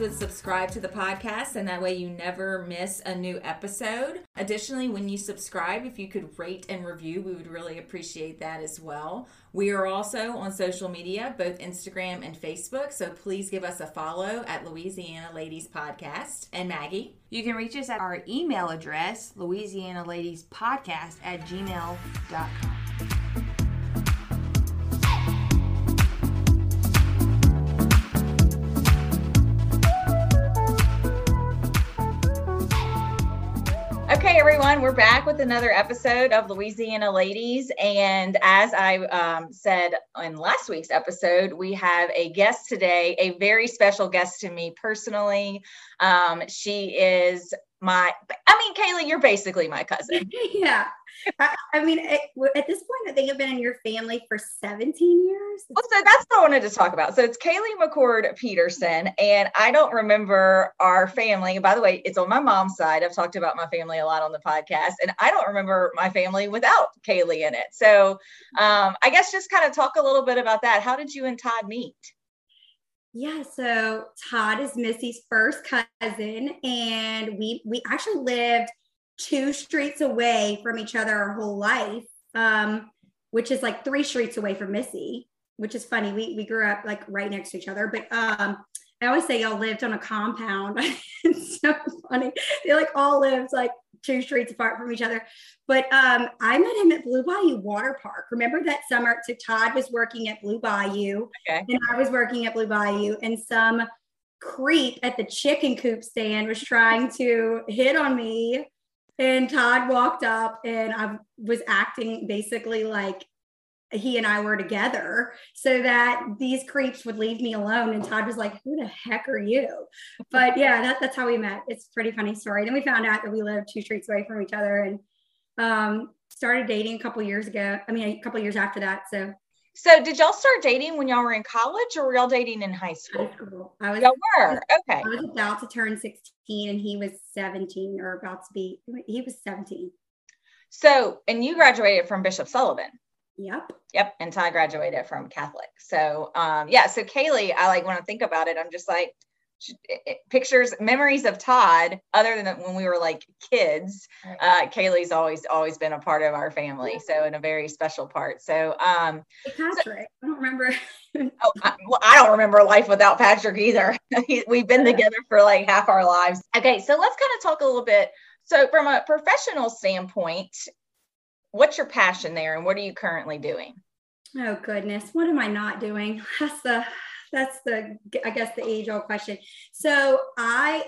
Would subscribe to the podcast, and that way you never miss a new episode. Additionally, when you subscribe, if you could rate and review, we would really appreciate that as well. We are also on social media, both Instagram and Facebook, so please give us a follow at Louisiana Ladies Podcast. And Maggie? You can reach us at our email address, louisianaladiespodcast@gmail.com. Okay, everyone, we're back with another episode of Louisiana Ladies, and as I said in last week's episode, we have a guest today, a very special guest to me personally. She is Kaleigh, you're basically my cousin. Yeah. At this point, I think I've been in your family for 17 years. Well, so that's what I wanted to talk about. So it's Kaleigh McCord Pedersen, and I don't remember our family. By the way, it's on my mom's side. I've talked about my family a lot on the podcast, and I don't remember my family without Kaleigh in it. So I guess just kind of talk a little bit about that. How did you and Todd meet? Yeah, so Todd is Missy's first cousin, and we actually lived two streets away from each other our whole life, which is like three streets away from Missy, which is funny. We grew up like right next to each other, but I always say y'all lived on a compound. It's so funny. They like all lived like two streets apart from each other. But I met him at Blue Bayou Water Park. Remember that summer? So Todd was working at Blue Bayou, and I was working at Blue Bayou, and some creep at the chicken coop stand was trying to hit on me. And Todd walked up, and I was acting basically like he and I were together so that these creeps would leave me alone. And Todd was like, who the heck are you? But yeah, that's how we met. It's a pretty funny story. Then we found out that we lived two streets away from each other, and started dating a couple years after that. So did y'all start dating when y'all were in college, or were y'all dating in high school? Y'all were. Okay. I was about to turn 16, and he was 17 or about to be. He was 17. So, and you graduated from Bishop Sullivan. Yep. And Ty graduated from Catholic. So, so Kaleigh, I like when I think about it, I'm just like, pictures, memories of Todd, other than when we were like kids, Kaleigh's always been a part of our family. So in a very special part. So, Patrick, I don't remember. I don't remember life without Patrick either. We've been together for like half our lives. Okay. So let's kind of talk a little bit. So from a professional standpoint, what's your passion there, and what are you currently doing? Oh goodness. What am I not doing? That's the age old question. So I've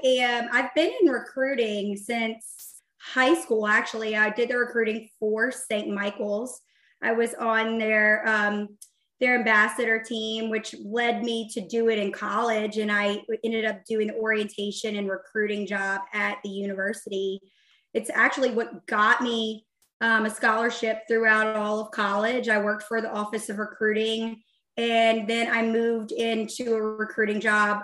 been in recruiting since high school. Actually, I did the recruiting for St. Michael's. I was on their ambassador team, which led me to do it in college. And I ended up doing the orientation and recruiting job at the university. It's actually what got me a scholarship throughout all of college. I worked for the Office of Recruiting, and then I moved into a recruiting job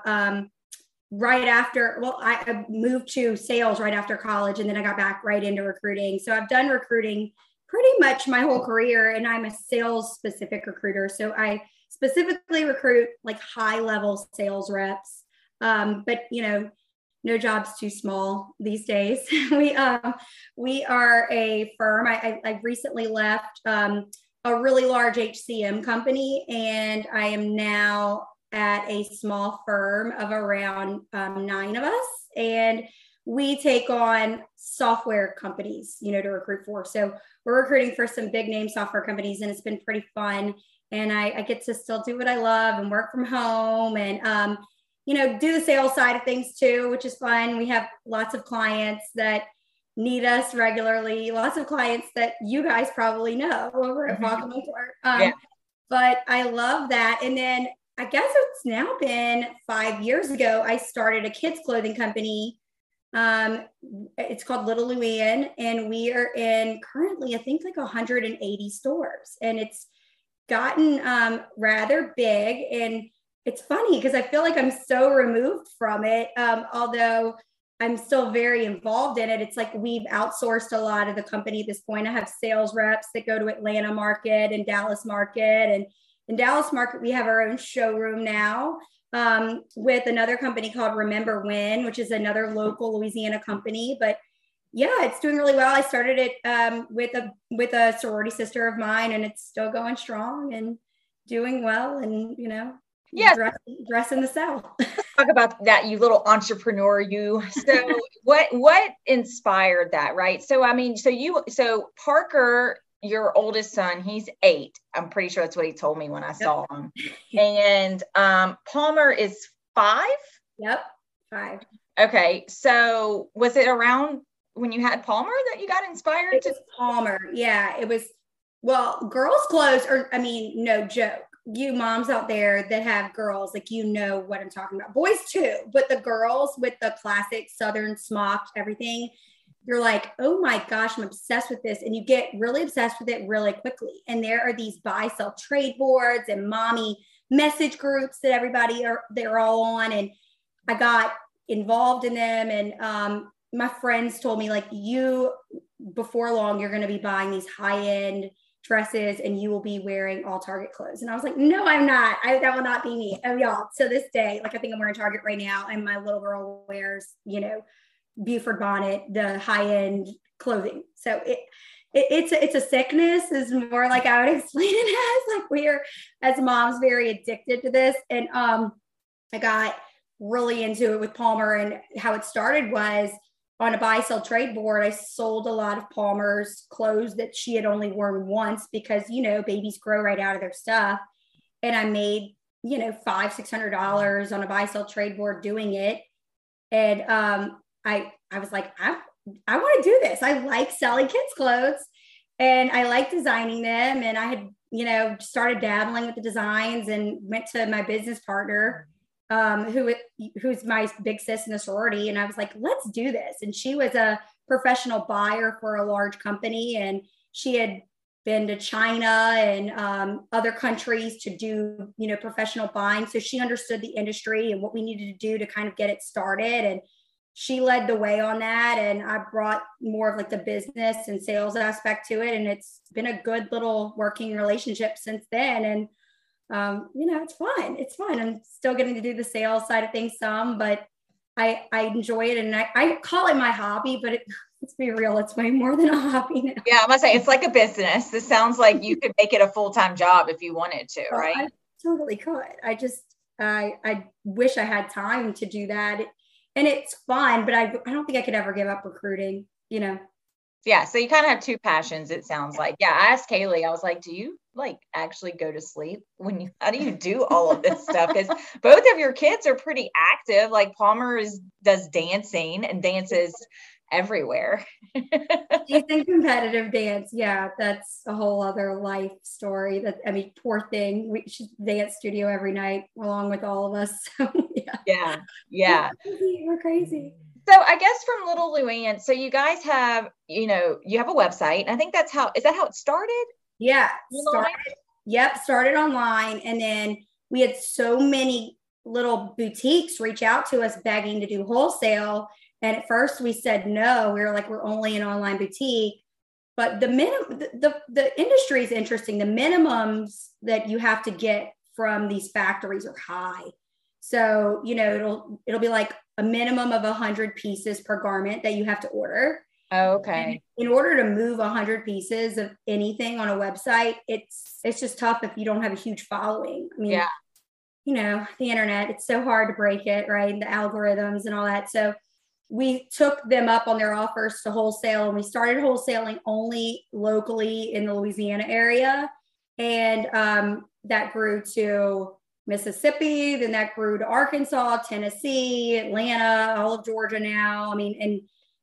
right after. Well, I moved to sales right after college, and then I got back right into recruiting. So I've done recruiting pretty much my whole career, and I'm a sales specific recruiter. So I specifically recruit like high level sales reps. But you know, no job's too small these days. We are a firm. I recently left a really large HCM company, and I am now at a small firm of around 9 of us, and we take on software companies, to recruit for. So we're recruiting for some big name software companies, and it's been pretty fun. And I get to still do what I love and work from home, and do the sales side of things too, which is fun. We have lots of clients that need us regularly, lots of clients that you guys probably know over at Welcome to Work. But I love that. And then I guess it's now been 5 years ago, I started a kids clothing company. It's called Little Louanne, and we are in currently, I think, like 180 stores. And it's gotten rather big. And it's funny because I feel like I'm so removed from it. Although I'm still very involved in it. It's like we've outsourced a lot of the company at this point. I have sales reps that go to Atlanta Market and Dallas Market. And in Dallas Market, we have our own showroom now with another company called Remember When, which is another local Louisiana company. But yeah, it's doing really well. I started it with a sorority sister of mine, and it's still going strong and doing well. And, you know, yeah, dress in the South. Talk about that, you little entrepreneur, you. So what inspired that, right? So, I mean, so Parker, your oldest son, he's 8. I'm pretty sure that's what he told me when I saw him. And Palmer is 5? Yep, 5. Okay. So was it around when you had Palmer that you got inspired to? Palmer. Yeah, it was, well, girls' clothes are, I mean, no joke. You moms out there that have girls, like, you know what I'm talking about. Boys too, but the girls with the classic Southern smock, everything, you're like, oh my gosh, I'm obsessed with this. And you get really obsessed with it really quickly. And there are these buy, sell, trade boards and mommy message groups that they're all on. And I got involved in them. And my friends told me, like, you, before long, you're going to be buying these high-end dresses and you will be wearing all Target clothes. And I was like, no, I'm not. That will not be me. Oh, y'all, to this day, like, I think I'm wearing Target right now. And my little girl wears, you know, Buford Bonnet, the high-end clothing. So it's a sickness is more like I would explain it as, like, we're as moms very addicted to this. And I got really into it with Palmer, and how it started was on a buy sell trade board. I sold a lot of Palmer's clothes that she had only worn once because, you know, babies grow right out of their stuff. And I made, you know, $500-$600 on a buy sell trade board doing it. And I was like, I want to do this. I like selling kids clothes and I like designing them. And I had, you know, started dabbling with the designs and went to my business partner, who's my big sis in the sorority. And I was like, let's do this. And she was a professional buyer for a large company. And she had been to China and other countries to do, you know, professional buying. So she understood the industry and what we needed to do to kind of get it started. And she led the way on that. And I brought more of, like, the business and sales aspect to it. And it's been a good little working relationship since then. And, you know, it's fun. It's fun. I'm still getting to do the sales side of things some, but I enjoy it. And I call it my hobby, but let's be real, it's way more than a hobby now. Yeah, I must say, it's like a business. This sounds like you could make it a full-time job if you wanted to, well, right? I totally could. I just, I wish I had time to do that. And it's fun, but I don't think I could ever give up recruiting, you know? Yeah. So you kind of have two passions, it sounds like. Yeah. I asked Kaleigh, I was like, do you, like, actually go to sleep when you, how do you do all of this stuff? Because both of your kids are pretty active. Like, Palmer does dancing and dances everywhere. She's in competitive dance. Yeah. That's a whole other life story. Poor thing. She's dance studio every night along with all of us. So yeah. Yeah. We're crazy. So I guess from Little Louanne, so you guys have, you know, you have a website. And I think is that how it started? Yeah. Started online. And then we had so many little boutiques reach out to us begging to do wholesale. And at first we said, no, we were like, we're only an online boutique. But the industry is interesting. The minimums that you have to get from these factories are high. So, you know, it'll be like a minimum of 100 pieces per garment that you have to order. Oh, okay. And in order to move 100 pieces of anything on a website, it's just tough if you don't have a huge following. I mean, yeah. You know, the internet, it's so hard to break it, right? The algorithms and all that. So we took them up on their offers to wholesale, and we started wholesaling only locally in the Louisiana area. And that grew to Mississippi, then that grew to Arkansas, Tennessee, Atlanta, all of Georgia now. I mean, and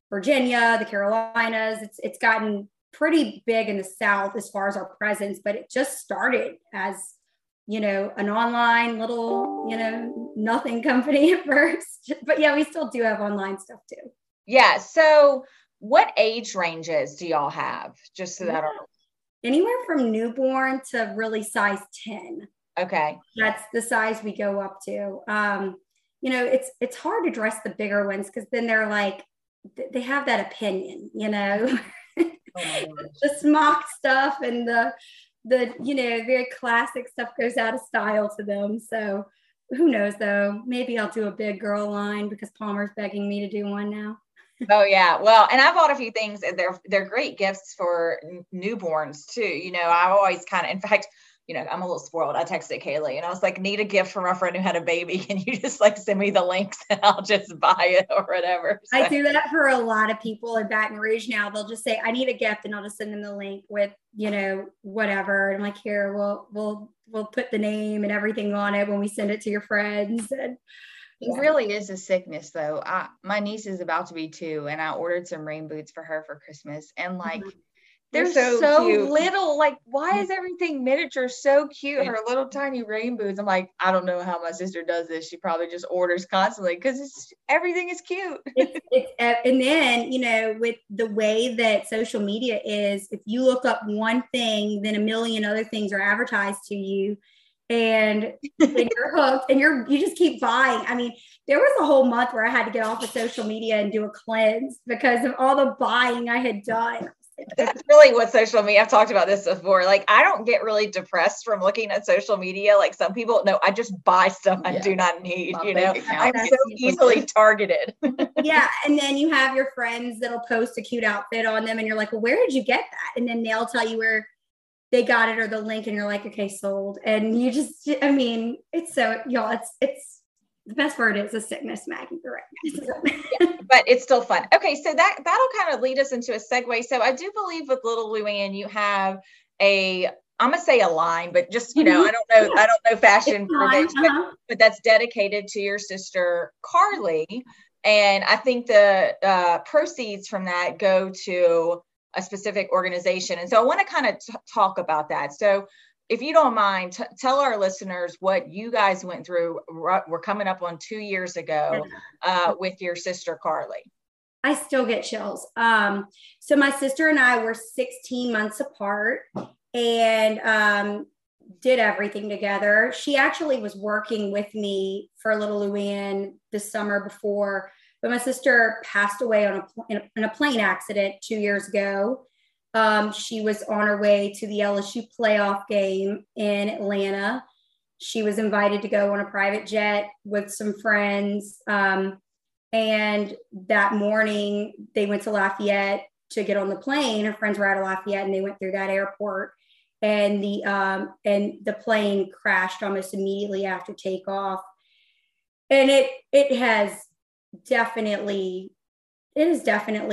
Virginia, the Carolinas. It's gotten pretty big in the South as far as our presence, but it just started as, you know, an online little, you know, nothing company at first. But yeah, we still do have online stuff too. Yeah. So what age ranges do y'all have? Just so that our anywhere from newborn to really size 10. Okay. That's the size we go up to. You know, it's hard to dress the bigger ones because then they're like, they have that opinion, you know, the smock stuff and the, you know, very classic stuff goes out of style to them. So who knows though, maybe I'll do a big girl line because Palmer's begging me to do one now. Oh yeah. Well, and I bought a few things. They're great gifts for newborns too. You know, I always kind of, in fact, you know, I'm a little spoiled. I texted Kaleigh and I was like, need a gift from my friend who had a baby. And you just like send me the links and I'll just buy it or whatever. So. I do that for a lot of people in Baton Rouge now. They'll just say, I need a gift. And I'll just send them the link with, you know, whatever. And I'm like, here, we'll put the name and everything on it when we send it to your friends. And it really is a sickness though. My niece is about to be 2 and I ordered some rain boots for her for Christmas. And like, mm-hmm. They're so little. Like, why is everything miniature so cute? Her little tiny rain boots. I'm like, I don't know how my sister does this. She probably just orders constantly because everything is cute. And then, you know, with the way that social media is, if you look up one thing, then a million other things are advertised to you. And you're hooked and you just keep buying. I mean, there was a whole month where I had to get off of social media and do a cleanse because of all the buying I had done. That's really what social media, I've talked about this before. Like, I don't get really depressed from looking at social media. Like some people, no, I just buy stuff I do not need, you know, I'm so easily targeted. Yeah. And then you have your friends that'll post a cute outfit on them and you're like, well, where did you get that? And then they'll tell you where they got it or the link and you're like, okay, sold. And you just, I mean, it's so, y'all, it's the best word is a sickness, Maggie, you're right. Yeah, but it's still fun. Okay, so that'll kind of lead us into a segue. So I do believe with Little Louanne, you have I'm going to say a line, but just, you know, I don't know fashion, but that's dedicated to your sister, Carley. And I think the proceeds from that go to a specific organization. And so I want to kind of talk about that. So if you don't mind, tell our listeners what you guys went through. We're coming up on 2 years ago with your sister, Carley. I still get chills. So my sister and I were 16 months apart and did everything together. She actually was working with me for Little Louanne the summer before, but my sister passed away in a plane accident 2 years ago. She was on her way to the LSU playoff game in Atlanta. She was invited to go on a private jet with some friends. And that morning they went to Lafayette to get on the plane. Her friends were out of Lafayette and they went through that airport and the plane crashed almost immediately after takeoff. And it has definitely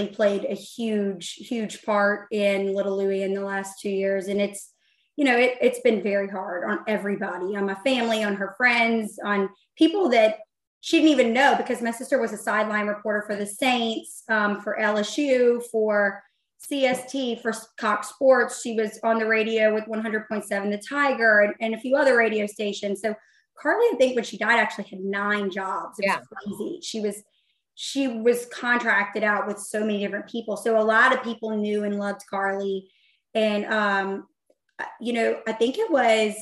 played a huge, huge part in Little Louie in the last 2 years. And it's, you know, it's been very hard on everybody, on my family, on her friends, on people that she didn't even know, because my sister was a sideline reporter for the Saints, for LSU, for CST, for Cox Sports. She was on the radio with 100.7 the Tiger and a few other radio stations. So Carley, I think when she died, actually had 9 jobs. It was crazy. She was contracted out with so many different people. So a lot of people knew and loved Carley. And, you know, I think it was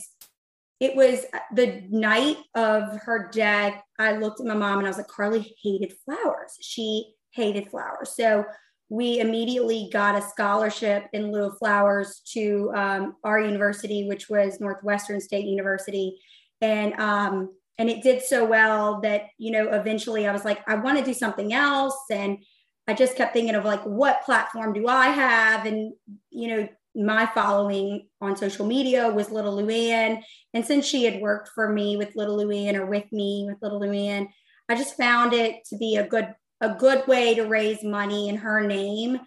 the night of her death. I looked at my mom and I was like, Carley hated flowers. She hated flowers. So we immediately got a scholarship in lieu of flowers to our university, which was Northwestern State University. And it did so well that, you know, eventually I was like, I want to do something else. And I just kept thinking of like, what platform do I have? And, you know, my following on social media was Little Louanne. And since she had worked for me with Little Louanne or with me with Little Louanne, I just found it to be a good way to raise money in her name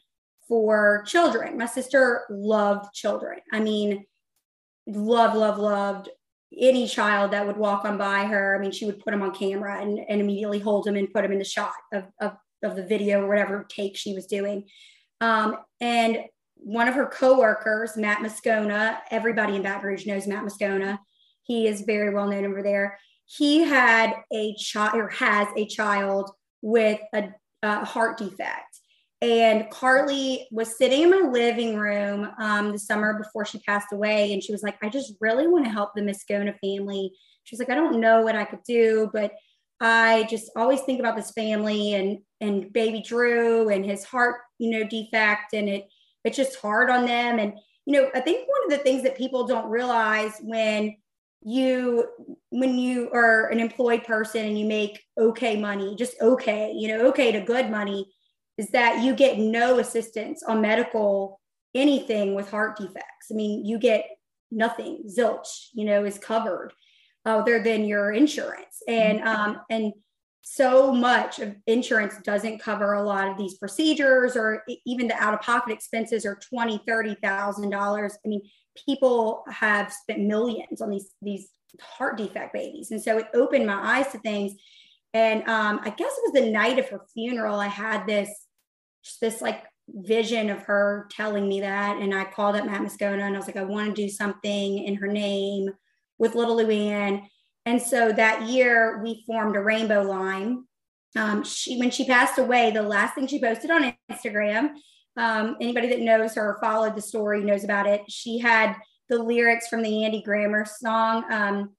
for children. My sister loved children. I mean, loved any child that would walk on by her. I mean, she would put them on camera and immediately hold them and put them in the shot of the video or whatever take she was doing. And one of her coworkers, Matt Moscona, everybody in Baton Rouge knows Matt Moscona. He is very well known over there. He had a child or has a child with a heart defect. And Carley was sitting in my living room the summer before she passed away. And she was like, I just really want to help the Moscona family. She was like, I don't know what I could do, but I just always think about this family and baby Drew and his heart, defect. And it's just hard on them. And, I think one of the things that people don't realize when you are an employed person and you make okay money, just okay, okay to good money, is that you get no assistance on medical anything with heart defects. I mean, you get nothing. Zilch, is covered other than your insurance. And so much of insurance doesn't cover a lot of these procedures, or even the out-of-pocket expenses are $20,000, $30,000. I mean, people have spent millions on these heart defect babies. And so it opened my eyes to things. And I guess it was the night of her funeral, I had this like vision of her telling me that. And I called up Matt Moscona and I was like, I want to do something in her name with Little Louanne. And so that year we formed a rainbow line. When she passed away, the last thing she posted on Instagram, anybody that knows her or followed the story knows about it. She had the lyrics from the Andy Grammer song,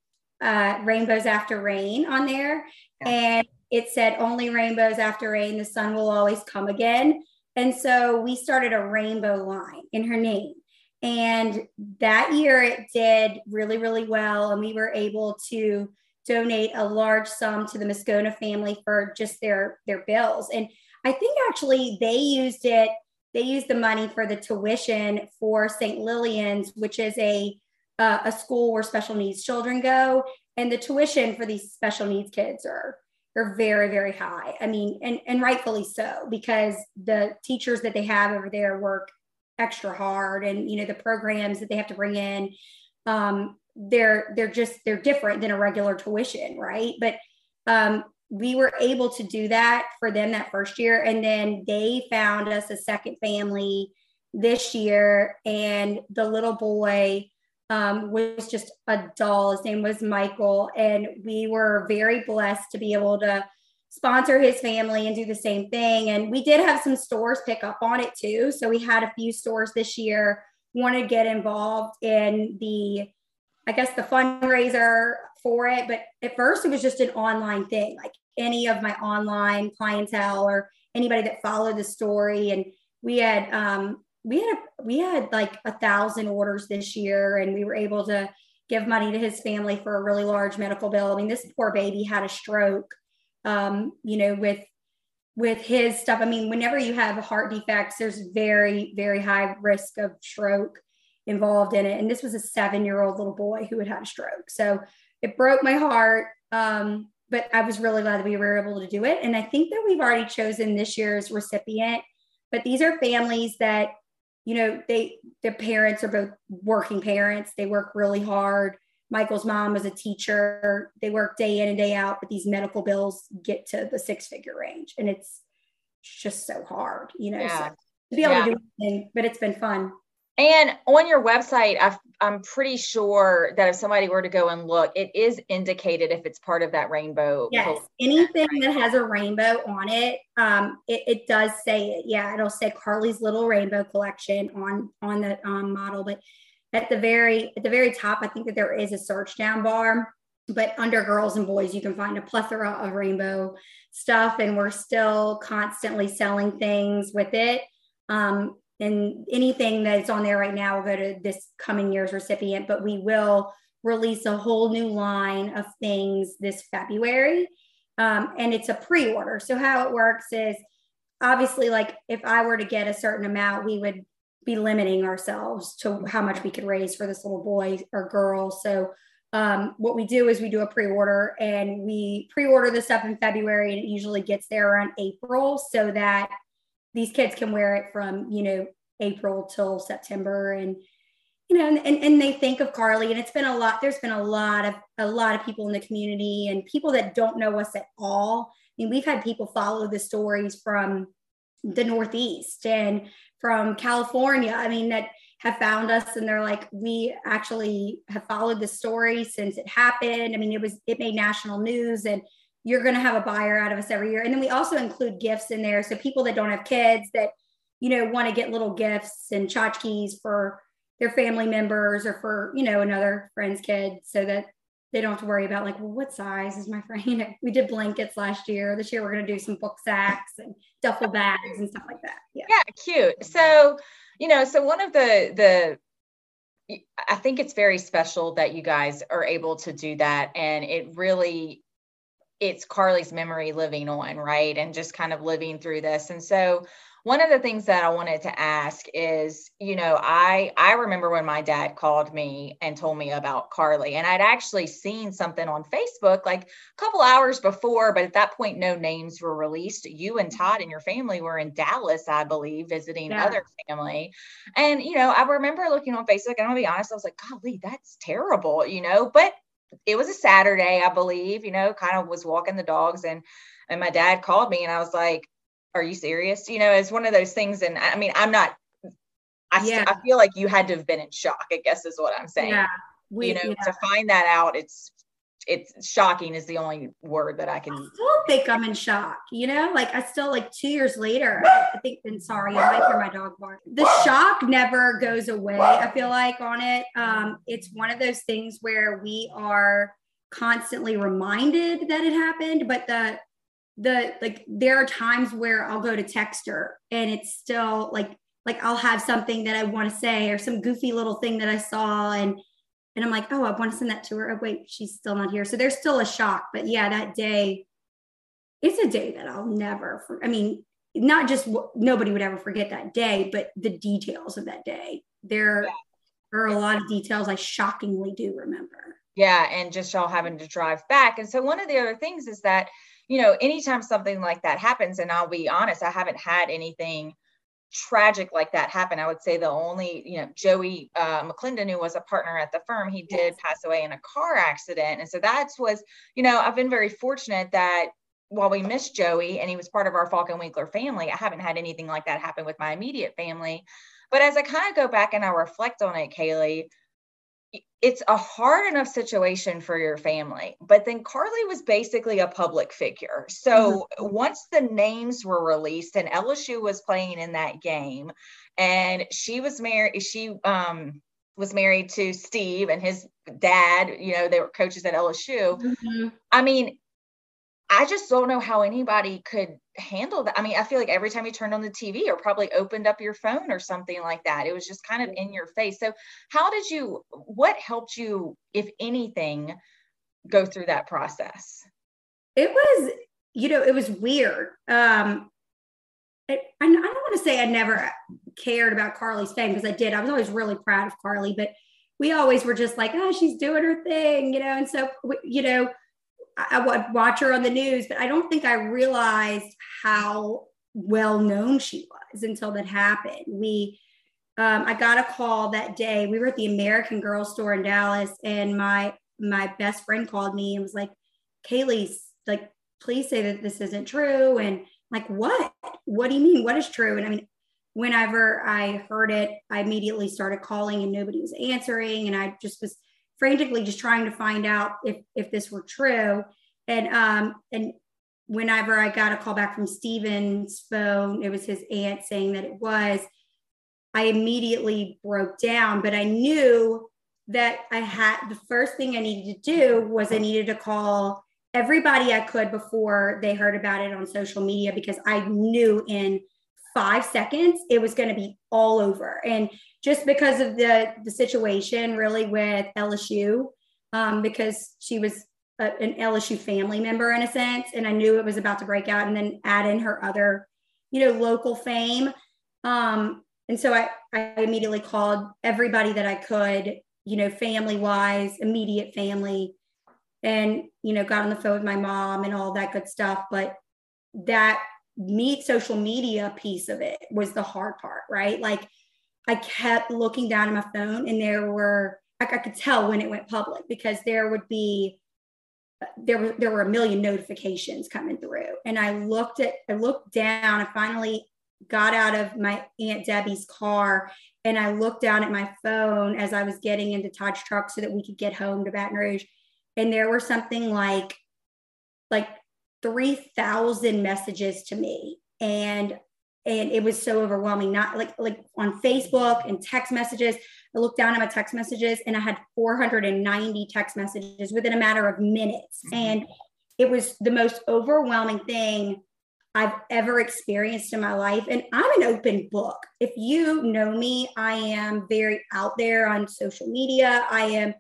Rainbows After Rain, on there. And it said, only rainbows after rain, the sun will always come again. And so we started a rainbow line in her name. And that year it did really, really well. And we were able to donate a large sum to the Moscona family for just their bills. And I think actually they used the money for the tuition for St. Lillian's, which is a school where special needs children go. And the tuition for these special needs kids are very, very high. I mean, and rightfully so, because the teachers that they have over there work extra hard, and, the programs that they have to bring in, they're different than a regular tuition. Right. But, we were able to do that for them that first year. And then they found us a second family this year. And the little boy, was just a doll. His name was Michael. And we were very blessed to be able to sponsor his family and do the same thing. And we did have some stores pick up on it too. So we had a few stores this year want to get involved in the fundraiser for it. But at first it was just an online thing, like any of my online clientele or anybody that followed the story. And we had like 1,000 orders this year, and we were able to give money to his family for a really large medical bill. I mean, this poor baby had a stroke, with his stuff. I mean, whenever you have heart defects, there's very, very high risk of stroke involved in it. And this was a 7-year-old little boy who had had a stroke. So it broke my heart. But I was really glad that we were able to do it. And I think that we've already chosen this year's recipient, but these are families that, their parents are both working parents. They work really hard. Michael's mom was a teacher. They work day in and day out, but these medical bills get to the 6-figure range. And it's just so hard, So to be able to do anything, but it's been fun. And on your website, I'm pretty sure that if somebody were to go and look, it is indicated if it's part of that rainbow. Yes, program. Anything that has a rainbow on it, it does say it. Yeah, it'll say Carley's Little Rainbow Collection on the model. But at the very top, I think that there is a search down bar. But under girls and boys, you can find a plethora of rainbow stuff, and we're still constantly selling things with it. And anything that's on there right now will go to this coming year's recipient, but we will release a whole new line of things this February. And it's a pre-order. So how it works is, obviously, like if I were to get a certain amount, we would be limiting ourselves to how much we could raise for this little boy or girl. So what we do is we do a pre-order, and we pre-order the stuff in February, and it usually gets there around April, so that these kids can wear it from, April till September. And, and they think of Carley, and there's been a lot of people in the community and people that don't know us at all. I mean, we've had people follow the stories from the Northeast and from California. I mean, that have found us, and they're like, we actually have followed the story since it happened. I mean, it made national news, and you're going to have a buyer out of us every year. And then we also include gifts in there. So people that don't have kids that, you know, want to get little gifts and tchotchkes for their family members or for, you know, another friend's kid so that they don't have to worry about like, well, what size is my friend? You know, we did blankets last year. This year we're going to do some book sacks and duffel bags and stuff like that. Yeah, cute. So, you know, so one of the I think it's very special that you guys are able to do that. And it really, it's Carley's memory living on, right? And just kind of living through this. And so one of the things that I wanted to ask is, you know, I remember when my dad called me and told me about Carley, and I'd actually seen something on Facebook like a couple hours before, but at that point, no names were released. You and Todd and your family were in Dallas, I believe, visiting other family. And, you know, I remember looking on Facebook, and I'll be honest, I was like, golly, that's terrible, you know, but it was a Saturday, I believe, you know, kind of was walking the dogs, and my dad called me, and I was like, are you serious? You know, it's one of those things. And I mean, I'm not, I feel like you had to have been in shock, I guess is what I'm saying. Yeah, to find that out, it's shocking is the only word that I can use. I still think I'm in shock, you know, like I still, like 2 years later, I think, and sorry, I might hear my dog bark. The shock never goes away. I feel like on it, it's one of those things where we are constantly reminded that it happened, but there are times where I'll go to text her and it's still like I'll have something that I want to say or some goofy little thing that I saw. And I'm like, oh, I want to send that to her. Oh, wait, she's still not here. So there's still a shock, but yeah, that day, it's a day that I'll never, not just nobody would ever forget that day, but the details of that day, there are a lot of details I shockingly do remember. Yeah. And just y'all having to drive back. And so one of the other things is that, you know, anytime something like that happens, and I'll be honest, I haven't had anything tragic like that happen. I would say the only, you know, Joey McClendon, who was a partner at the firm, he did pass away in a car accident. And so you know, I've been very fortunate that while we missed Joey and he was part of our Falcon Winkler family, I haven't had anything like that happen with my immediate family. But as I kind of go back and I reflect on it, Kaleigh, it's a hard enough situation for your family, but then Carley was basically a public figure. So once the names were released and LSU was playing in that game, and she was married, was married to Steve and his dad, you know, they were coaches at LSU. Mm-hmm. I mean, I just don't know how anybody could handle that. I mean, I feel like every time you turned on the TV or probably opened up your phone or something like that, it was just kind of in your face. So what helped you, if anything, go through that process? It was, you know, it was weird. I don't want to say I never cared about Carley's fame because I did. I was always really proud of Carley, but we always were just like, oh, she's doing her thing, you know? And so, you know, I would watch her on the news, but I don't think I realized how well known she was until that happened. I got a call that day. We were at the American Girl store in Dallas, and my best friend called me and was like, "Kaleigh, like, please say that this isn't true." And I'm like, what? What do you mean? What is true? And I mean, whenever I heard it, I immediately started calling, and nobody was answering, and I just was frantically just trying to find out if this were true. And whenever I got a call back from Steven's phone, it was his aunt saying that it was, I immediately broke down, but I knew that the first thing I needed to do was I needed to call everybody I could before they heard about it on social media, because I knew in 5 seconds it was going to be all over. And just because of the situation really with LSU, because she was an LSU family member in a sense, and I knew it was about to break out, and then add in her other, you know, local fame. And so I immediately called everybody that I could, you know, family wise, immediate family, and, you know, got on the phone with my mom and all that good stuff. But that social media piece of it was the hard part, right? Like, I kept looking down at my phone, and I could tell when it went public, because there were a million notifications coming through. And I looked down, I finally got out of my Aunt Debbie's car, and I looked down at my phone as I was getting into Todd's truck so that we could get home to Baton Rouge. And there were something like 3,000 messages to me. And it was so overwhelming, not like on Facebook and text messages. I looked down at my text messages and I had 490 text messages within a matter of minutes. And it was the most overwhelming thing I've ever experienced in my life. And I'm an open book. If you know me, I am very out there on social media. I am,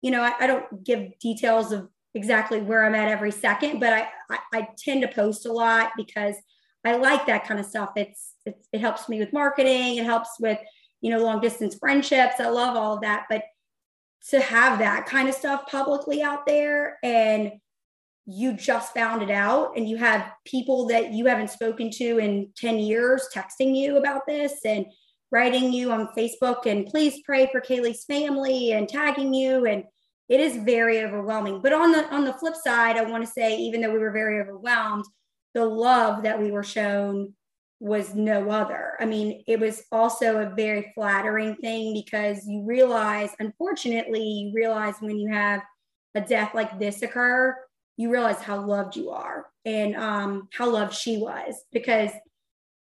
you know, I don't give details of exactly where I'm at every second, but I tend to post a lot because I like that kind of stuff. It helps me with marketing. It helps with, you know, long distance friendships. I love all of that. But to have that kind of stuff publicly out there and you just found it out and you have people that you haven't spoken to in 10 years texting you about this and writing you on Facebook and please pray for Kaleigh's family and tagging you. And it is very overwhelming. But on the flip side, I want to say, even though we were very overwhelmed, the love that we were shown was no other. I mean, it was also a very flattering thing because you realize, unfortunately, you realize when you have a death like this occur, you realize how loved you are and how loved she was because,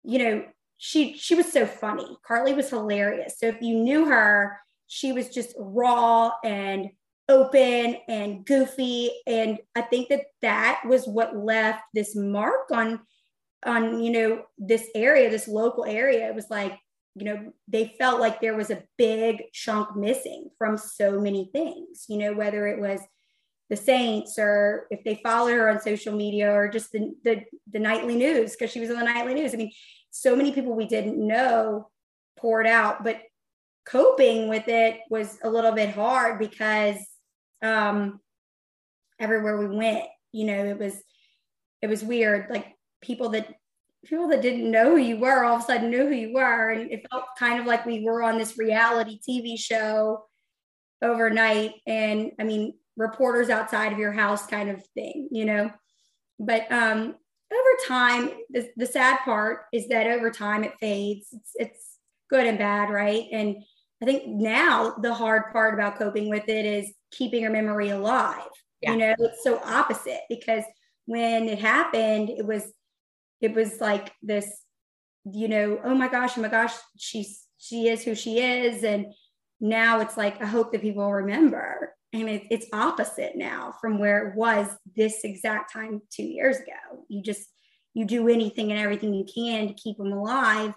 you know, she was so funny. Carley was hilarious. So if you knew her, she was just raw and open and goofy. And I think that was what left this mark on, you know, this area, this local area. It was like, you know, they felt like there was a big chunk missing from so many things, you know, whether it was the Saints or if they followed her on social media or just the nightly news, because she was on the nightly news. I mean, so many people we didn't know poured out, but coping with it was a little bit hard because everywhere we went, you know, it was weird. Like people that didn't know who you were all of a sudden knew who you were. And it felt kind of like we were on this reality TV show overnight. And I mean, reporters outside of your house kind of thing, you know, but over time, the sad part is that over time it fades. It's good and bad. Right. And I think now the hard part about coping with it is keeping a memory alive. Yeah. You know, it's so opposite because when it happened, it was like this, you know, oh my gosh, she is who she is. And now it's like, I hope that people remember. And it's opposite now from where it was this exact time 2 years ago. You do anything and everything you can to keep them alive.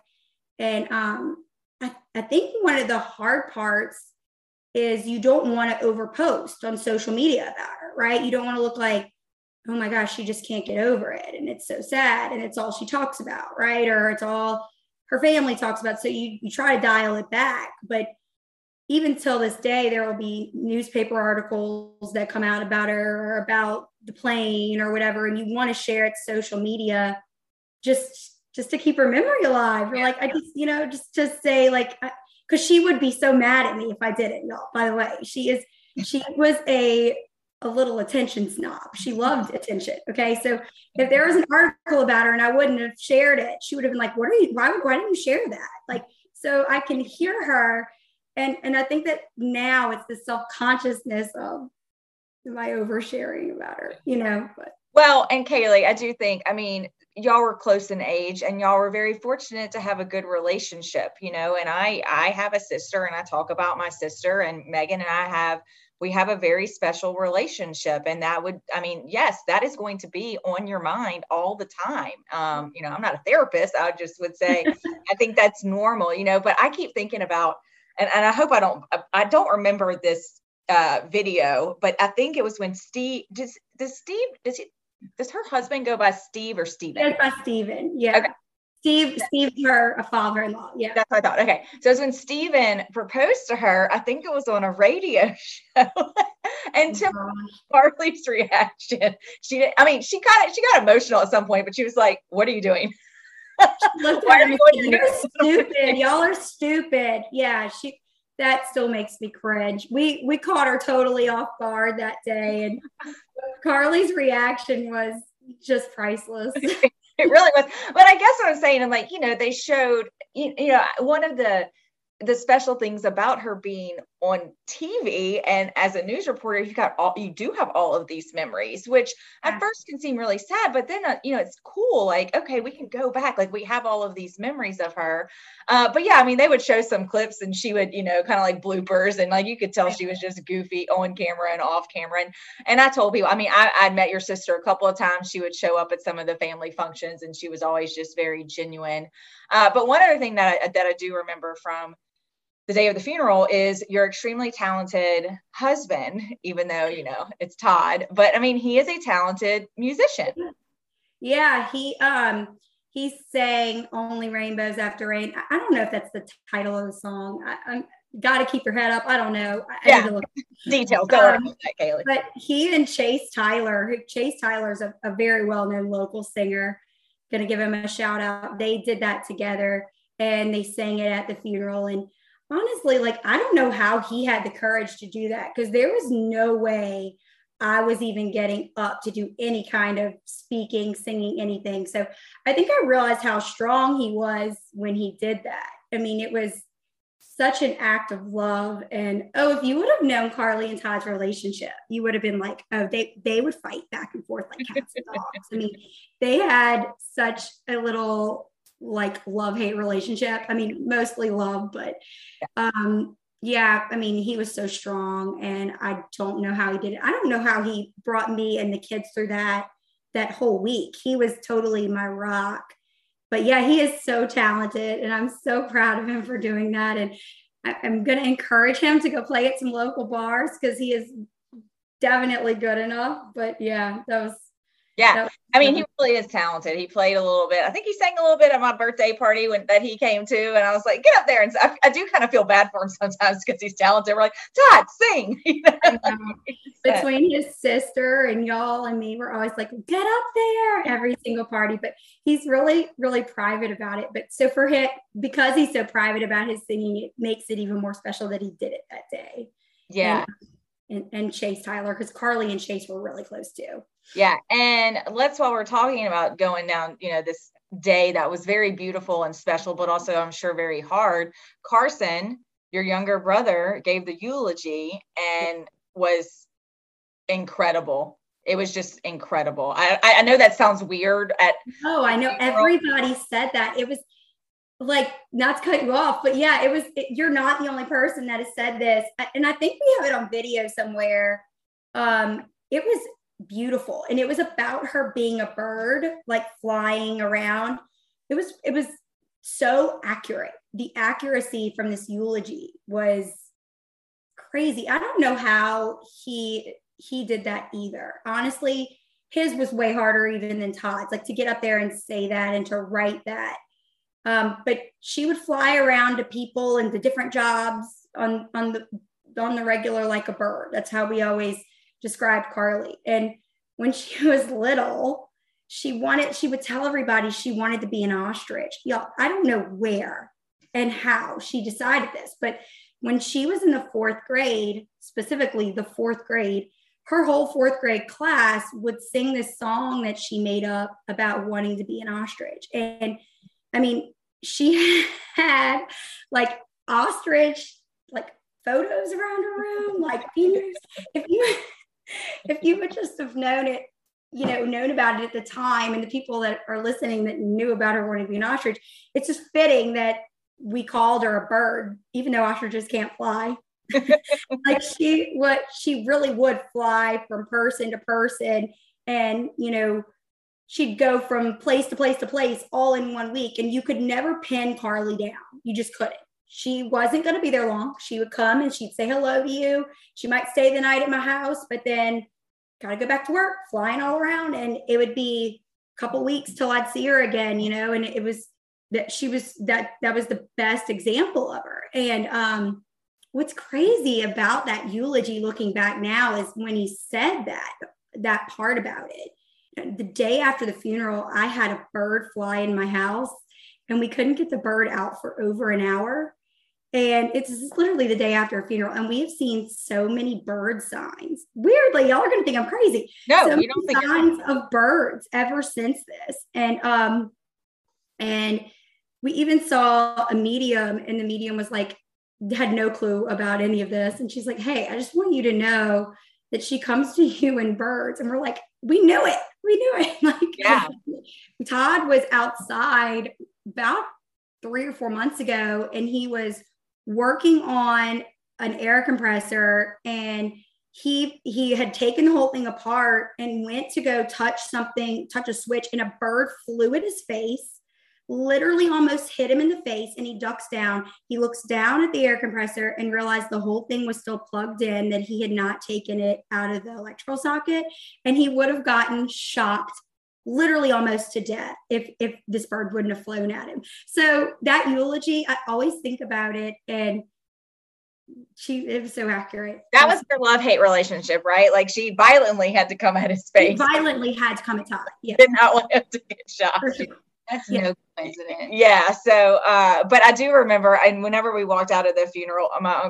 And I think one of the hard parts is you don't want to overpost on social media about her, right? You don't want to look like, oh my gosh, she just can't get over it. And it's so sad. And it's all she talks about, right? Or it's all her family talks about. So you try to dial it back. But even till this day, there will be newspaper articles that come out about her or about the plane or whatever. And you want to share it to social media just to keep her memory alive. Or like, I just, you know, just to say like, because she would be so mad at me if I did it, y'all. By the way, she was a little attention snob. She loved attention. Okay. So if there was an article about her and I wouldn't have shared it, she would have been like, what are you, why didn't you share that? Like, so I can hear her. And I think that now it's the self-consciousness of my oversharing about her, you know, but. Well, and Kaleigh, I do think, I mean, y'all were close in age and y'all were very fortunate to have a good relationship, you know, and I have a sister and I talk about my sister, and Megan and I we have a very special relationship, and that would, I mean, yes, that is going to be on your mind all the time. You know, I'm not a therapist. I just would say, I think that's normal, you know, but I keep thinking about, and I hope I don't remember this video, but I think it was when Steve, does her husband go by Steve or Steven? Goes by Steven, yeah. Okay. Steve, her father-in-law, yeah. That's what I thought, okay. So it was when Steven proposed to her, I think it was on a radio show, and to Carley's reaction, she got emotional at some point, but she was like, what are you doing? You're stupid. Y'all are stupid. Yeah, that still makes me cringe. We caught her totally off guard that day, and Carley's reaction was just priceless. It really was. But I guess what I'm saying, I'm like, you know, they showed, you know, one of the special things about her being on TV and as a news reporter, you do have all of these memories, which at first can seem really sad, but then, it's cool. Like, okay, we can go back. Like we have all of these memories of her. But yeah, I mean, they would show some clips and she would, kind of like bloopers and like, you could tell she was just goofy on camera and off camera. And I told people, I mean, I'd met your sister a couple of times. She would show up at some of the family functions and she was always just very genuine. But one other thing that I do remember from the day of the funeral is your extremely talented husband, even though, it's Todd, but I mean, he is a talented musician. Yeah. He sang Only Rainbows After Rain. I don't know if that's the title of the song. I gotta keep your head up. I don't know. I need to look. Details. Don't worry about that, Kaleigh. But he and Chase Tyler, Chase Tyler's a very well-known local singer, going to give him a shout out. They did that together and they sang it at the funeral. And honestly, like, I don't know how he had the courage to do that because there was no way I was even getting up to do any kind of speaking, singing, anything. So I think I realized how strong he was when he did that. I mean, it was such an act of love. And, if you would have known Carley and Todd's relationship, you would have been like, oh, they would fight back and forth like cats and dogs. I mean, they had such a little love-hate relationship. I mean, mostly love, but I mean, he was so strong and I don't know how he did it. I don't know how he brought me and the kids through that whole week. He was totally my rock, but yeah, he is so talented and I'm so proud of him for doing that. And I'm going to encourage him to go play at some local bars because he is definitely good enough, but yeah, Yeah. I mean, he really is talented. He played a little bit. I think he sang a little bit at my birthday party that he came to. And I was like, get up there. And I do kind of feel bad for him sometimes because he's talented. We're like, Todd, sing. Between his sister and y'all and me, we're always like, get up there every single party. But he's really, really private about it. But so for him, because he's so private about his singing, it makes it even more special that he did it that day. Yeah. And Chase Tyler, because Carley and Chase were really close too. Yeah. And while we're talking about going down, this day that was very beautiful and special, but also I'm sure very hard. Carson, your younger brother, gave the eulogy and was incredible. It was just incredible. I know that sounds weird. I know everybody said that. It was like, not to cut you off, but yeah, you're not the only person that has said this. And I think we have it on video somewhere. It was beautiful. And it was about her being a bird, like flying around. It was so accurate. The accuracy from this eulogy was crazy. I don't know how he did that either. Honestly, his was way harder even than Todd's, like to get up there and say that and to write that. But she would fly around to people and to different jobs on the regular, like a bird. That's how we always described Carley. And when she was little, she would tell everybody she wanted to be an ostrich. Y'all, I don't know where and how she decided this, but when she was in the fourth grade, specifically the fourth grade, her whole fourth grade class would sing this song that she made up about wanting to be an ostrich. And I mean, she had like ostrich, like photos around her room, like if you would just have known it, known about it at the time, and the people that are listening that knew about her wanting to be an ostrich, it's just fitting that we called her a bird, even though ostriches can't fly. Like she really would fly from person to person, and she'd go from place to place to place all in one week, and you could never pin Carley down. You just couldn't. She wasn't going to be there long. She would come and she'd say hello to you. She might stay the night at my house, but then got to go back to work, flying all around. And it would be a couple weeks till I'd see her again, and it was that that was the best example of her. And what's crazy about that eulogy looking back now is when he said that part about it. The day after the funeral, I had a bird fly in my house and we couldn't get the bird out for over an hour. And it's literally the day after a funeral. And we have seen so many bird signs. Weirdly, y'all are going to think I'm crazy. No, so you don't think signs of birds ever since this. And we even saw a medium, and the medium was like, had no clue about any of this. And she's like, hey, I just want you to know that she comes to you in birds. And we're like, we knew it. Like, yeah. Todd was outside about 3 or 4 months ago, and he was working on an air compressor, and he had taken the whole thing apart and went to go touch a switch, and a bird flew at his face, literally almost hit him in the face, and he ducks down. He looks down at the air compressor and realized the whole thing was still plugged in, that he had not taken it out of the electrical socket, and he would have gotten shocked literally almost to death if this bird wouldn't have flown at him. So that eulogy, I always think about it, and it was so accurate. That was their love-hate relationship, right? Like, she violently had to come at his face. Violently had to come at Todd. Yeah. Did not want him to get shot. Sure. That's no coincidence. Yeah. So, but I do remember, and whenever we walked out of the funeral, our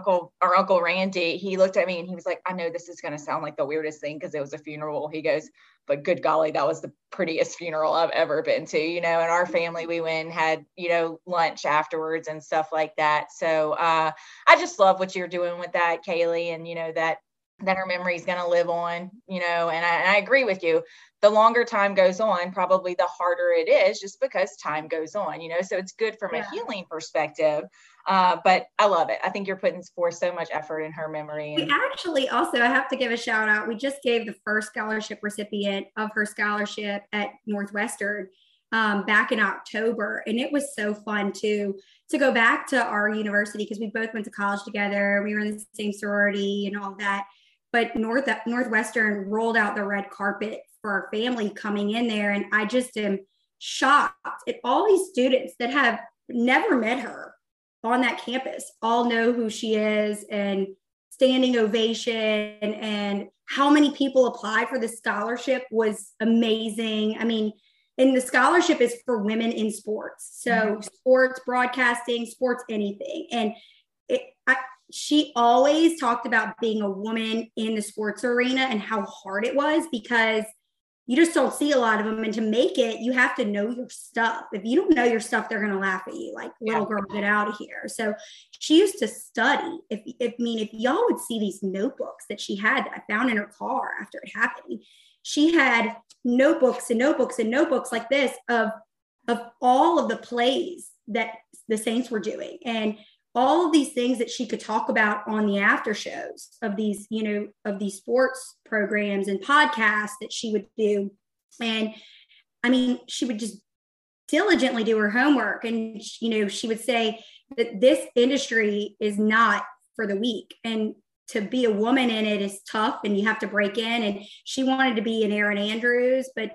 uncle Randy, he looked at me and he was like, I know this is going to sound like the weirdest thing because it was a funeral. He goes, but good golly, that was the prettiest funeral I've ever been to, you know. In our family, we went and had, you know, lunch afterwards and stuff like that. So I just love what you're doing with that, Kaleigh, and, you know, that her memory is going to live on, you know. And I agree with you. The longer time goes on, probably the harder it is, just because time goes on, you know. So it's good from a healing perspective. But I love it. I think you're putting forth so much effort in her memory. We actually also, I have to give a shout out. We just gave the first scholarship recipient of her scholarship at Northwestern back in October. And it was so fun to go back to our university, because we both went to college together. We were in the same sorority and all that. But Northwestern rolled out the red carpet for our family coming in there. And I just am shocked at all these students that have never met her on that campus, all know who she is, and standing ovation, and how many people applied for the scholarship was amazing. I mean, and the scholarship is for women in sports. So sports, broadcasting, sports, anything. And she always talked about being a woman in the sports arena and how hard it was, because you just don't see a lot of them. And to make it, you have to know your stuff. If you don't know your stuff, they're going to laugh at you. Like, little girl, get out of here. So she used to study. If y'all would see these notebooks that she had, that I found in her car after it happened, she had notebooks and notebooks and notebooks like this of all of the plays that the Saints were doing, and all of these things that she could talk about on the after shows of these, you know, of these sports programs and podcasts that she would do. And I mean, she would just diligently do her homework. And, you know, she would say that this industry is not for the weak, and to be a woman in it is tough, and you have to break in. And she wanted to be an Erin Andrews, but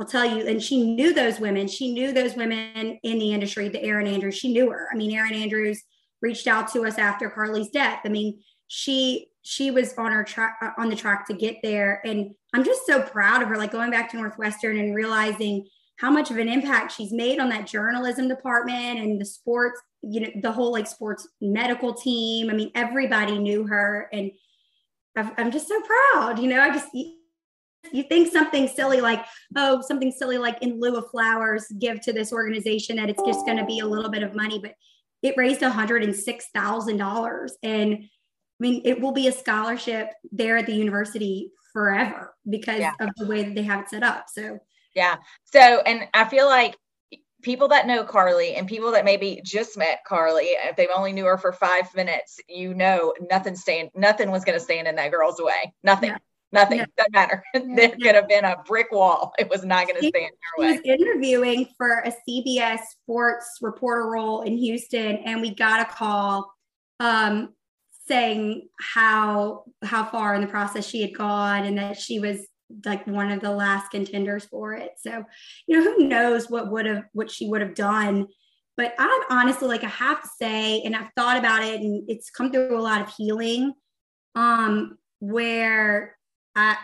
I'll tell you, and she knew those women. She knew those women in the industry, the Erin Andrews, she knew her. I mean, Erin Andrews reached out to us after Carley's death. I mean, she was on her track, on the track to get there. And I'm just so proud of her, like going back to Northwestern and realizing how much of an impact she's made on that journalism department and the sports, you know, the whole like sports medical team. I mean, everybody knew her, and I'm just so proud, you know. I just, you think something silly like in lieu of flowers, give to this organization that it's just going to be a little bit of money, but it raised $106,000. And I mean, it will be a scholarship there at the university forever because of the way that they have it set up. So, yeah. So, and I feel like people that know Carley and people that maybe just met Carley, if they've only knew her for 5 minutes, you know, nothing was going to stand in that girl's way. Nothing. Yeah. Nothing. No. Doesn't matter. No. There could have been a brick wall. It was not going to stand in her way. She was interviewing for a CBS sports reporter role in Houston, and we got a call saying how far in the process she had gone, and that she was like one of the last contenders for it. So, you know, who knows what she would have done. But I honestly, like, I have to say, and I've thought about it, and it's come through a lot of healing, where I,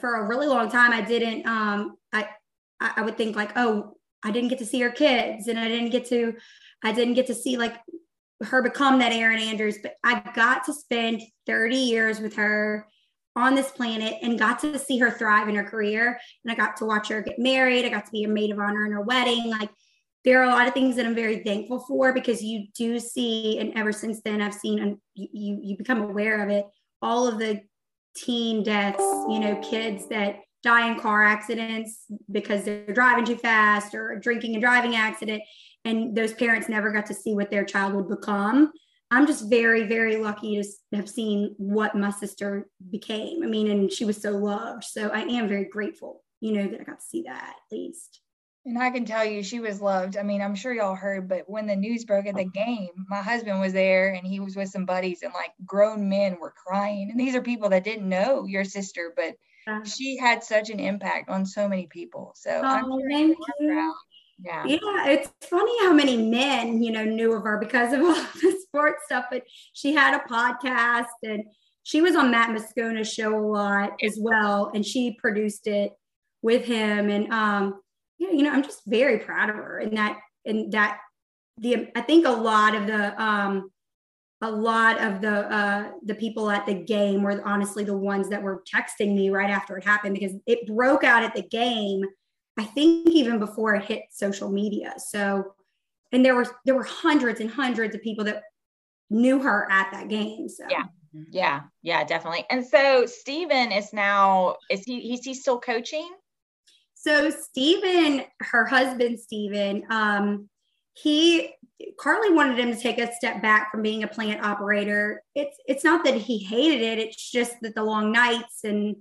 for a really long time, I didn't, I would think like, oh, I didn't get to see her kids, and I didn't get to see like her become that Erin Andrews, but I got to spend 30 years with her on this planet and got to see her thrive in her career. And I got to watch her get married. I got to be a maid of honor in her wedding. Like, there are a lot of things that I'm very thankful for, because you do see, and ever since then I've seen, and you become aware of it, all of the teen deaths, you know, kids that die in car accidents because they're driving too fast, or a drinking and driving accident, and those parents never got to see what their child would become. I'm just very, very lucky to have seen what my sister became. I mean, and she was so loved. So I am very grateful, you know, that I got to see that at least. And I can tell you, she was loved. I mean, I'm sure y'all heard, but when the news broke at the game, my husband was there and he was with some buddies, and like grown men were crying. And these are people that didn't know your sister, but she had such an impact on so many people. So I'm sure proud. Yeah, it's funny how many men, you know, knew of her because of all the sports stuff, but she had a podcast and she was on Matt Moscona's show a lot as well. And she produced it with him. And, you know, I'm just very proud of her. And I think a lot of the people at the game were honestly the ones that were texting me right after it happened, because it broke out at the game, I think even before it hit social media. So, and there were hundreds and hundreds of people that knew her at that game. So yeah, definitely. And so Steven is now, is he still coaching? So Steven, her husband, Steven, Carley wanted him to take a step back from being a plant operator. It's not that he hated it. It's just that the long nights and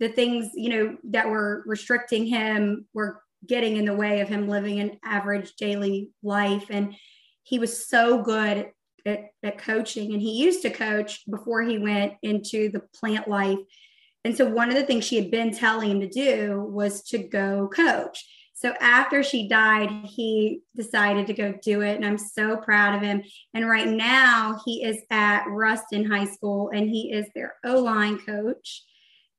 the things, you know, that were restricting him were getting in the way of him living an average daily life. And he was so good at coaching, and he used to coach before he went into the plant life. And so one of the things she had been telling him to do was to go coach. So after she died, he decided to go do it. And I'm so proud of him. And right now he is at Ruston High School, and he is their O-line coach.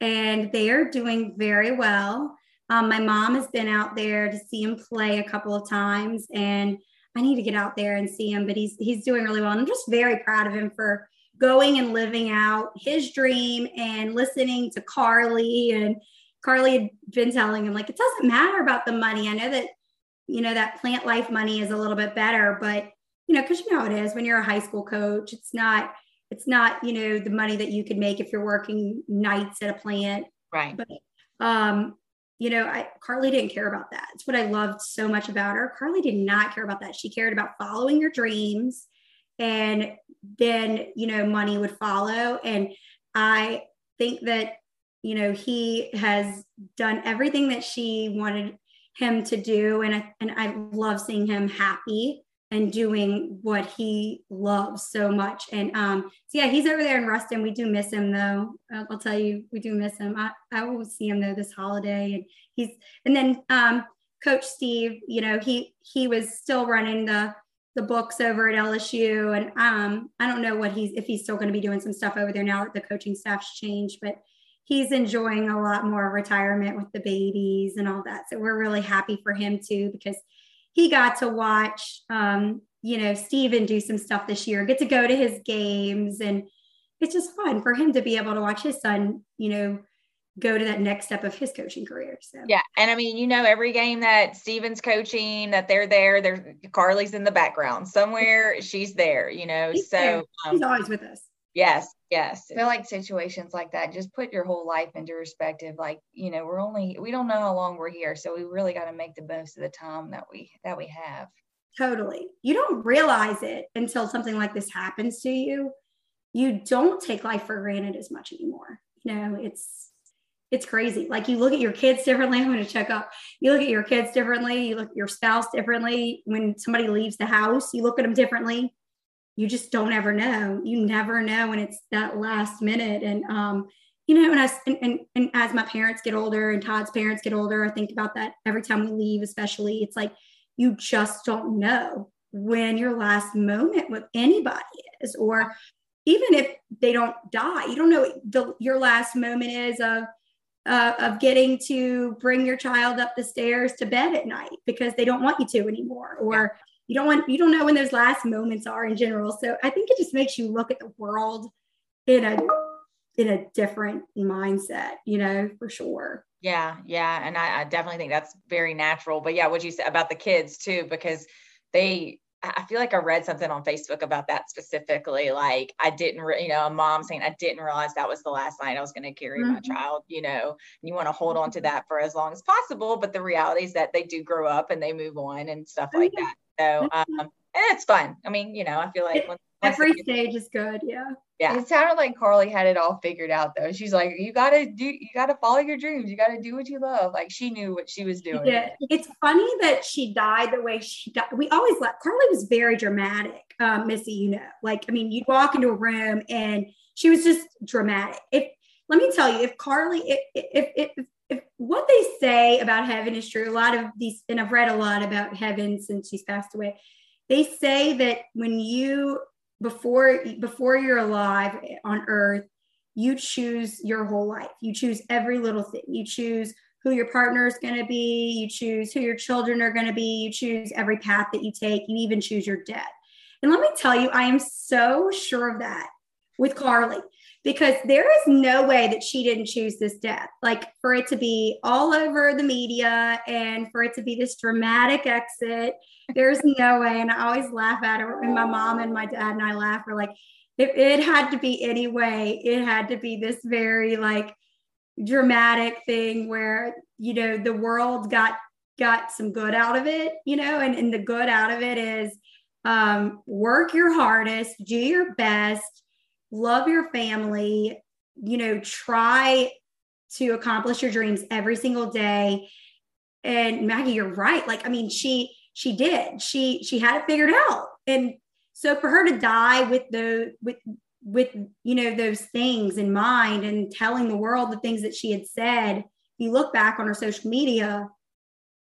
And they are doing very well. My mom has been out there to see him play a couple of times, and I need to get out there and see him, but he's doing really well. And I'm just very proud of him for going and living out his dream and listening to Carley. And Carley had been telling him, like, it doesn't matter about the money. I know that, you know, that plant life money is a little bit better, but, you know, because you know how it is when you're a high school coach, it's not, you know, the money that you could make if you're working nights at a plant. Right. But, you know, Carley didn't care about that. It's what I loved so much about her. Carley did not care about that. She cared about following your dreams, and then, you know, money would follow. And I think that, you know, he has done everything that she wanted him to do. And I love seeing him happy and doing what he loves so much. And so yeah, he's over there in Ruston. We do miss him though. I'll tell you, we do miss him. I will see him though this holiday. And then Coach Steve, you know, he was still running the books over at LSU. And I don't know if he's still going to be doing some stuff over there now that the coaching staff's changed, but he's enjoying a lot more retirement with the babies and all that. So we're really happy for him too, because he got to watch, you know, Steven do some stuff this year, get to go to his games. And it's just fun for him to be able to watch his son, you know, go to that next step of his coaching career. So yeah. And I mean, you know, every game that Steven's coaching, that they're there, Carley's in the background somewhere. She's there, you know, so she's always with us. Yes. I feel like situations like that, just put your whole life into perspective. Like, you know, we don't know how long we're here. So we really got to make the most of the time that we have. Totally. You don't realize it until something like this happens to you. You don't take life for granted as much anymore. You know, it's crazy. Like, you look at your kids differently. I'm going to check up. You look at your kids differently. You look at your spouse differently. When somebody leaves the house, you look at them differently. You just don't ever know. You never know when it's that last minute. And, you know, and as my parents get older and Todd's parents get older, I think about that every time we leave, especially. It's like, you just don't know when your last moment with anybody is, or even if they don't die, you don't know what your last moment is of getting to bring your child up the stairs to bed at night, because they don't want you to anymore, or you don't know when those last moments are in general. So I think it just makes you look at the world in a in a different mindset, you know, for sure. Yeah. Yeah. And I definitely think that's very natural, but yeah, what you said about the kids too, because I feel like I read something on Facebook about that specifically. Like a mom saying, I didn't realize that was the last night I was going to carry my child, you know, and you want to hold on to that for as long as possible. But the reality is that they do grow up and they move on and stuff like that. So, and it's fun. I mean, you know, I feel like every stage is good. Yeah. Yeah. It sounded like Carley had it all figured out though. She's like, you gotta follow your dreams. You gotta do what you love. Like she knew what she was doing. Yeah. It's funny that she died the way she died. We always Carley was very dramatic. Missy, you know, you'd walk into a room and she was just dramatic. Let me tell you, if Carley, if what they say about heaven is true, a lot of these, and I've read a lot about heaven since she's passed away. They say that when you, before you're alive on earth, you choose your whole life. You choose every little thing. You choose who your partner is going to be. You choose who your children are going to be. You choose every path that you take. You even choose your death. And let me tell you, I am so sure of that with Carley, because there is no way that she didn't choose this death. Like for it to be all over the media and for it to be this dramatic exit, there's no way. And I always laugh at her, and my mom and my dad and I laugh. We're like, if it had to be any way, it had to be this very dramatic thing where, you know, the world got some good out of it, you know, and the good out of it is work your hardest, do your best, love your family, you know, try to accomplish your dreams every single day. And Maggie, you're right. She did, she had it figured out. And so for her to die with you know, those things in mind and telling the world the things that she had said, you look back on her social media.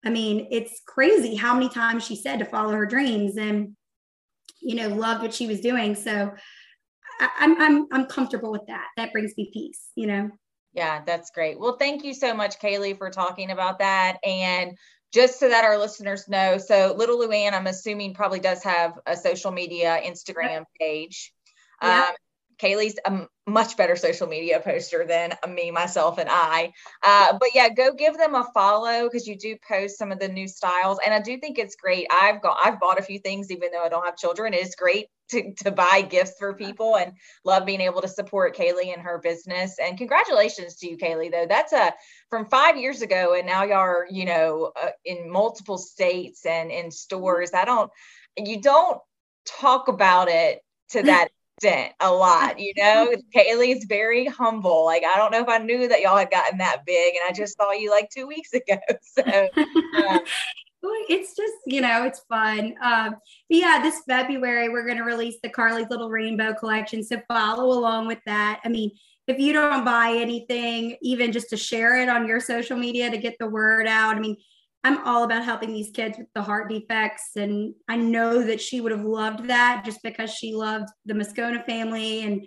I mean, it's crazy how many times she said to follow her dreams and, you know, loved what she was doing. So I'm comfortable with that. That brings me peace, you know? Yeah, that's great. Well, thank you so much, Kaleigh, for talking about that. And just so that our listeners know, so Little Louanne, I'm assuming, probably does have a social media Instagram page. Yeah. Kaleigh's a much better social media poster than me, myself, and I. But yeah, go give them a follow because you do post some of the new styles. And I do think it's great. I've bought a few things, even though I don't have children. It is great to buy gifts for people, and love being able to support Kaleigh and her business. And congratulations to you, Kaleigh, though. That's from 5 years ago, and now you are, you know, in multiple states and in stores. You don't talk about it to that a lot, you know. Kaleigh's very humble. I don't know if I knew that y'all had gotten that big, and I just saw you 2 weeks ago. So it's just, you know, it's fun. But yeah, this February we're going to release the Carley's Little Rainbow collection. So follow along with that. I mean, if you don't buy anything, even just to share it on your social media to get the word out. I mean, I'm all about helping these kids with the heart defects. And I know that she would have loved that just because she loved the Moscona family, and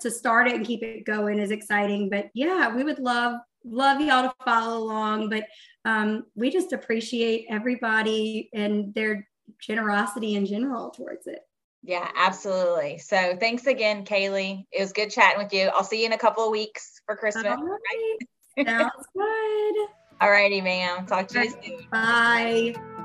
to start it and keep it going is exciting. But yeah, we would love y'all to follow along, but we just appreciate everybody and their generosity in general towards it. Yeah, absolutely. So thanks again, Kaleigh. It was good chatting with you. I'll see you in a couple of weeks for Christmas. All right. Sounds good. All righty, ma'am. Talk to you soon. Bye.